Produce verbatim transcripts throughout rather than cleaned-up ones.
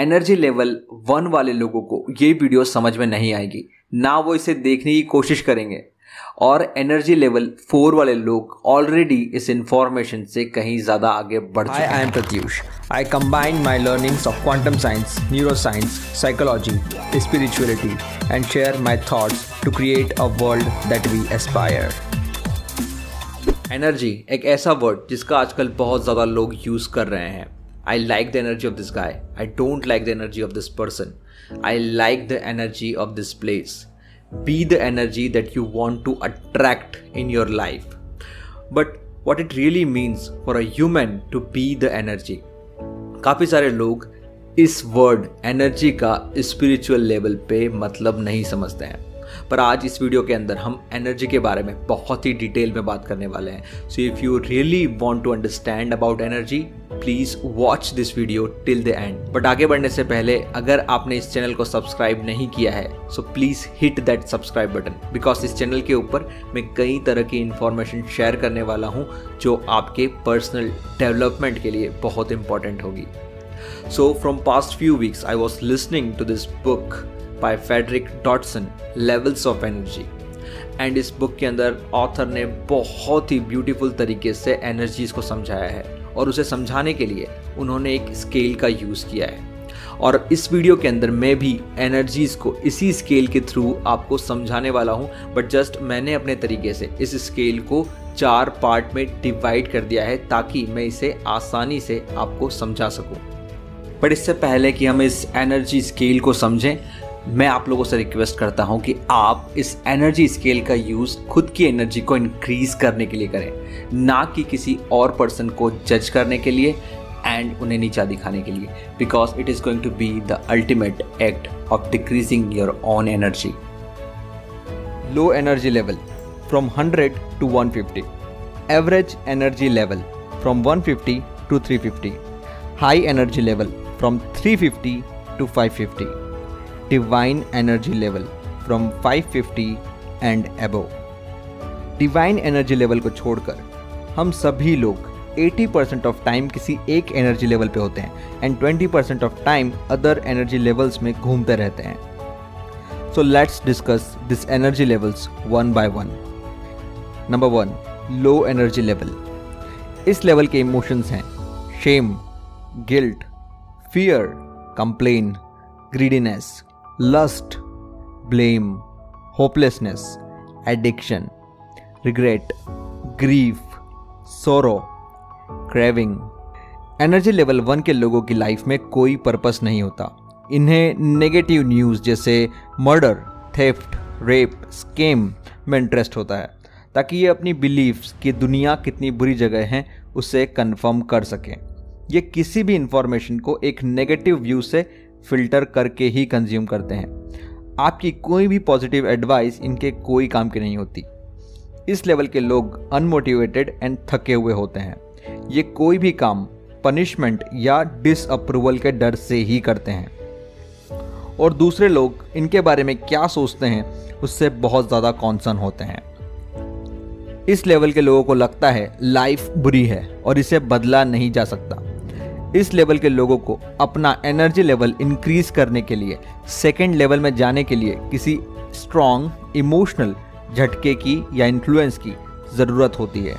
Energy level one वाले लोगों को ये वीडियो समझ में नहीं आएगी ना, वो इसे देखने की कोशिश करेंगे। और एनर्जी लेवल फोर वाले लोग ऑलरेडी इस इंफॉर्मेशन से कहीं ज़्यादा आगे बढ़ चुके हैं। I am Pratyush. I combine my learnings of quantum science, neuro science, psychology, spirituality and share my thoughts to create a world that we aspire. Energy एक ऐसा वर्ड जिसका आजकल बहुत ज़्यादा लोग यूज़ कर रहे हैं। I like the energy of this guy, I don't like the energy of this person, I like the energy of this place. Be the energy that you want to attract in your life, but what it really means for a human to be the energy. काफ़ी सारे लोग इस word energy का spiritual level पे मतलब नहीं समझते हैं, पर आज इस वीडियो के अंदर हम एनर्जी के बारे में बहुत ही डिटेल में बात करने वाले हैं। So if you really want to understand about energy, please watch this video till the end. But आगे बढ़ने से पहले अगर आपने इस चैनल को सब्सक्राइब नहीं किया है so please hit that subscribe button, because इस चैनल के ऊपर मैं कई तरह की इन्फॉर्मेशन शेयर करने वाला हूँ जो आपके पर्सनल डेवलपमेंट के लिए बहुत इंपॉर्टेंट होगी। So from past few weeks I was listening to this book by Frederick Dodson, levels of energy. And इस बुक के अंदर ऑथर ने बहुत ही ब्यूटीफुल तरीके से एनर्जीज को समझाया है और उसे समझाने के लिए उन्होंने एक स्केल का यूज़ किया है। और इस वीडियो के अंदर मैं भी एनर्जीज़ को इसी स्केल के थ्रू आपको समझाने वाला हूं, बट जस्ट मैंने अपने तरीके से इस स्केल को चार पार्ट में डिवाइड कर दिया है ताकि मैं इसे आसानी से आपको समझा सकूँ। बट इससे पहले कि हम इस एनर्जी स्केल को समझें, मैं आप लोगों से रिक्वेस्ट करता हूं कि आप इस एनर्जी स्केल का यूज़ खुद की एनर्जी को इंक्रीज़ करने के लिए करें, ना कि किसी और पर्सन को जज करने के लिए एंड उन्हें नीचा दिखाने के लिए, because it is going to be the ultimate act of decreasing your own energy. Low energy level from hundred to one fifty, average energy level from one fifty to three fifty, high energy level from three fifty to five fifty, Divine energy level from five fifty and above. Divine energy level को छोड़कर हम सभी लोग eighty percent of time किसी एक energy level पे होते हैं and twenty percent of time other energy levels में घूमते रहते हैं। So let's discuss this energy levels one by one. Number one, low energy level. इस लेवल के इमोशंस हैं shame, guilt, fear, complain, greediness, lust, blame, hopelessness, addiction, regret, grief, sorrow, craving। Energy level one के लोगों की life में कोई purpose नहीं होता। इन्हें नेगेटिव न्यूज़ जैसे मर्डर, थेफ्ट, रेप, स्कैम में इंटरेस्ट होता है ताकि ये अपनी बिलीफ्स कि दुनिया कितनी बुरी जगह है उसे कंफर्म कर सकें। ये किसी भी इंफॉर्मेशन को एक नेगेटिव व्यू से फिल्टर करके ही कंज्यूम करते हैं। आपकी कोई भी पॉजिटिव एडवाइस इनके कोई काम की नहीं होती। इस लेवल के लोग अनमोटिवेटेड एंड थके हुए होते हैं। ये कोई भी काम पनिशमेंट या डिसअप्रूवल के डर से ही करते हैं और दूसरे लोग इनके बारे में क्या सोचते हैं उससे बहुत ज़्यादा कॉन्सर्न होते हैं। इस लेवल के लोगों को लगता है लाइफ बुरी है और इसे बदला नहीं जा सकता। इस लेवल के लोगों को अपना एनर्जी लेवल इंक्रीज करने के लिए सेकेंड लेवल में जाने के लिए किसी स्ट्रॉन्ग इमोशनल झटके की या इन्फ्लुएंस की ज़रूरत होती है।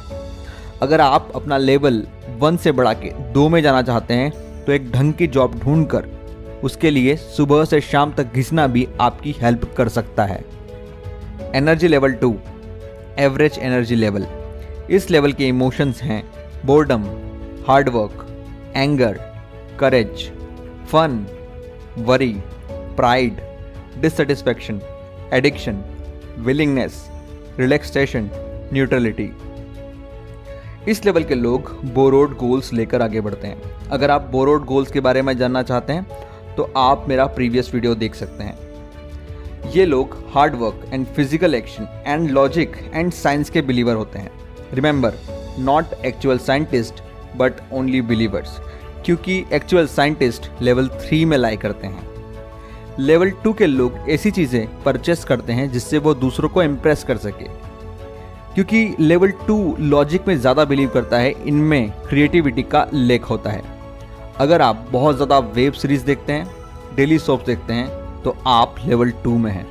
अगर आप अपना लेवल वन से बढ़ा के दो में जाना चाहते हैं तो एक ढंग की जॉब ढूंढकर उसके लिए सुबह से शाम तक घिसना भी आपकी हेल्प कर सकता है। Energy level two, average energy level. इस लेवल के इमोशंस हैं boredom, hard work, anger, courage, fun, worry, pride, dissatisfaction, addiction, willingness, relaxation, neutrality. इस लेवल के लोग बोरोड गोल्स लेकर आगे बढ़ते हैं। अगर आप बोरोड गोल्स के बारे में जानना चाहते हैं तो आप मेरा प्रीवियस वीडियो देख सकते हैं। ये लोग hard work and physical action and logic and science के बिलीवर होते हैं। Remember, not actual scientist but only believers, क्योंकि एक्चुअल साइंटिस्ट लेवल थ्री में लाई करते हैं। लेवल टू के लोग ऐसी चीज़ें परचेस करते हैं जिससे वो दूसरों को इम्प्रेस कर सके, क्योंकि लेवल टू लॉजिक में ज़्यादा बिलीव करता है। इनमें क्रिएटिविटी का लेक होता है। अगर आप बहुत ज़्यादा वेब सीरीज़ देखते हैं, डेली सोप्स देखते हैं, तो आप लेवल टू में हैं।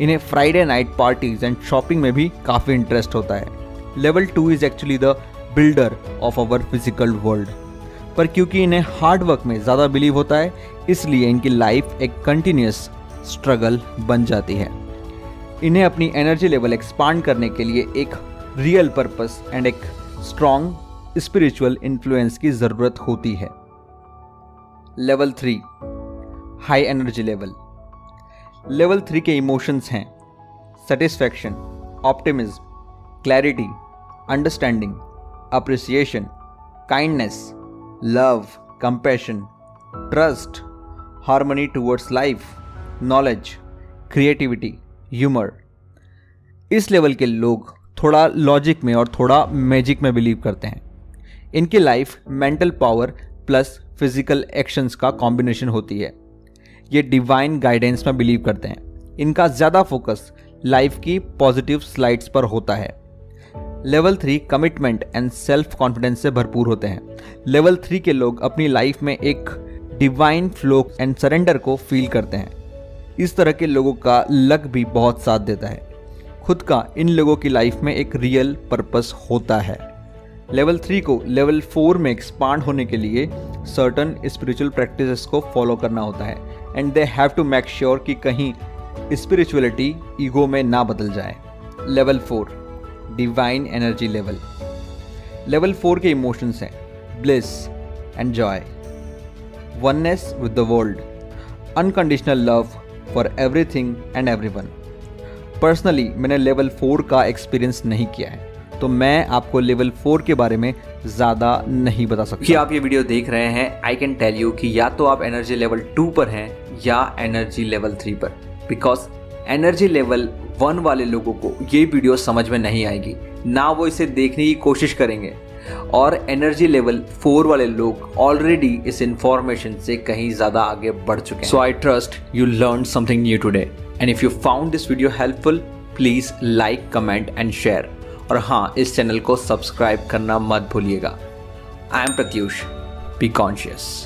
इन्हें Friday night parties and shopping में भी काफ़ी इंटरेस्ट होता है। Level two is actually the builder of our physical world, पर क्योंकि इन्हें हार्ड वर्क में ज़्यादा बिलीव होता है, इसलिए इनकी लाइफ एक कंटिन्यूस स्ट्रगल बन जाती है। इन्हें अपनी एनर्जी लेवल एक्सपांड करने के लिए एक रियल पर्पस एंड एक स्ट्रॉन्ग स्पिरिचुअल इन्फ्लुएंस की ज़रूरत होती है। Level three, high energy level. Level three के इमोशंस हैं satisfaction, optimism, clarity, understanding, appreciation, kindness, love, compassion, trust, harmony towards life, knowledge, creativity, humour. इस लेवल के लोग थोड़ा लॉजिक में और थोड़ा मैजिक में बिलीव करते हैं। इनकी life mental power plus physical actions का कॉम्बिनेशन होती है। ये डिवाइन गाइडेंस में बिलीव करते हैं। इनका ज़्यादा फोकस लाइफ की पॉजिटिव स्लाइड्स पर होता है। Level three commitment and self confidence से भरपूर होते हैं। लेवल थ्री के लोग अपनी लाइफ में एक डिवाइन फ्लो एंड सरेंडर को फील करते हैं। इस तरह के लोगों का लक भी बहुत साथ देता है। खुद का इन लोगों की लाइफ में एक रियल पर्पस होता है। लेवल थ्री को लेवल फोर में एक्सपांड होने के लिए सर्टन स्पिरिचुअल प्रैक्टिसेस को फॉलो करना होता है and they have to make sure कि कहीं स्पिरिचुअलिटी ईगो में ना बदल जाए। Level four divine energy level. Level four के इमोशंस हैं bliss and joy, oneness with the world, unconditional love for everything and everyone. Personally मैंने लेवल फोर का एक्सपीरियंस नहीं किया है, तो मैं आपको लेवल फोर के बारे में ज़्यादा नहीं बता सकता। कि आप ये वीडियो देख रहे हैं, आई कैन टेल यू कि या तो आप एनर्जी लेवल टू पर हैं या एनर्जी लेवल थ्री पर, बिकॉज एनर्जी लेवल वन वाले लोगों को ये वीडियो समझ में नहीं आएगी, ना वो इसे देखने की कोशिश करेंगे, और एनर्जी लेवल फोर वाले लोग ऑलरेडी इस इंफॉर्मेशन से कहीं ज़्यादा आगे बढ़ चुके हैं। So I trust you learn something new today, and if you found this video helpful please like, comment and share, और हाँ, इस चैनल को सब्सक्राइब करना मत भूलिएगा। I am Pratyush, be conscious.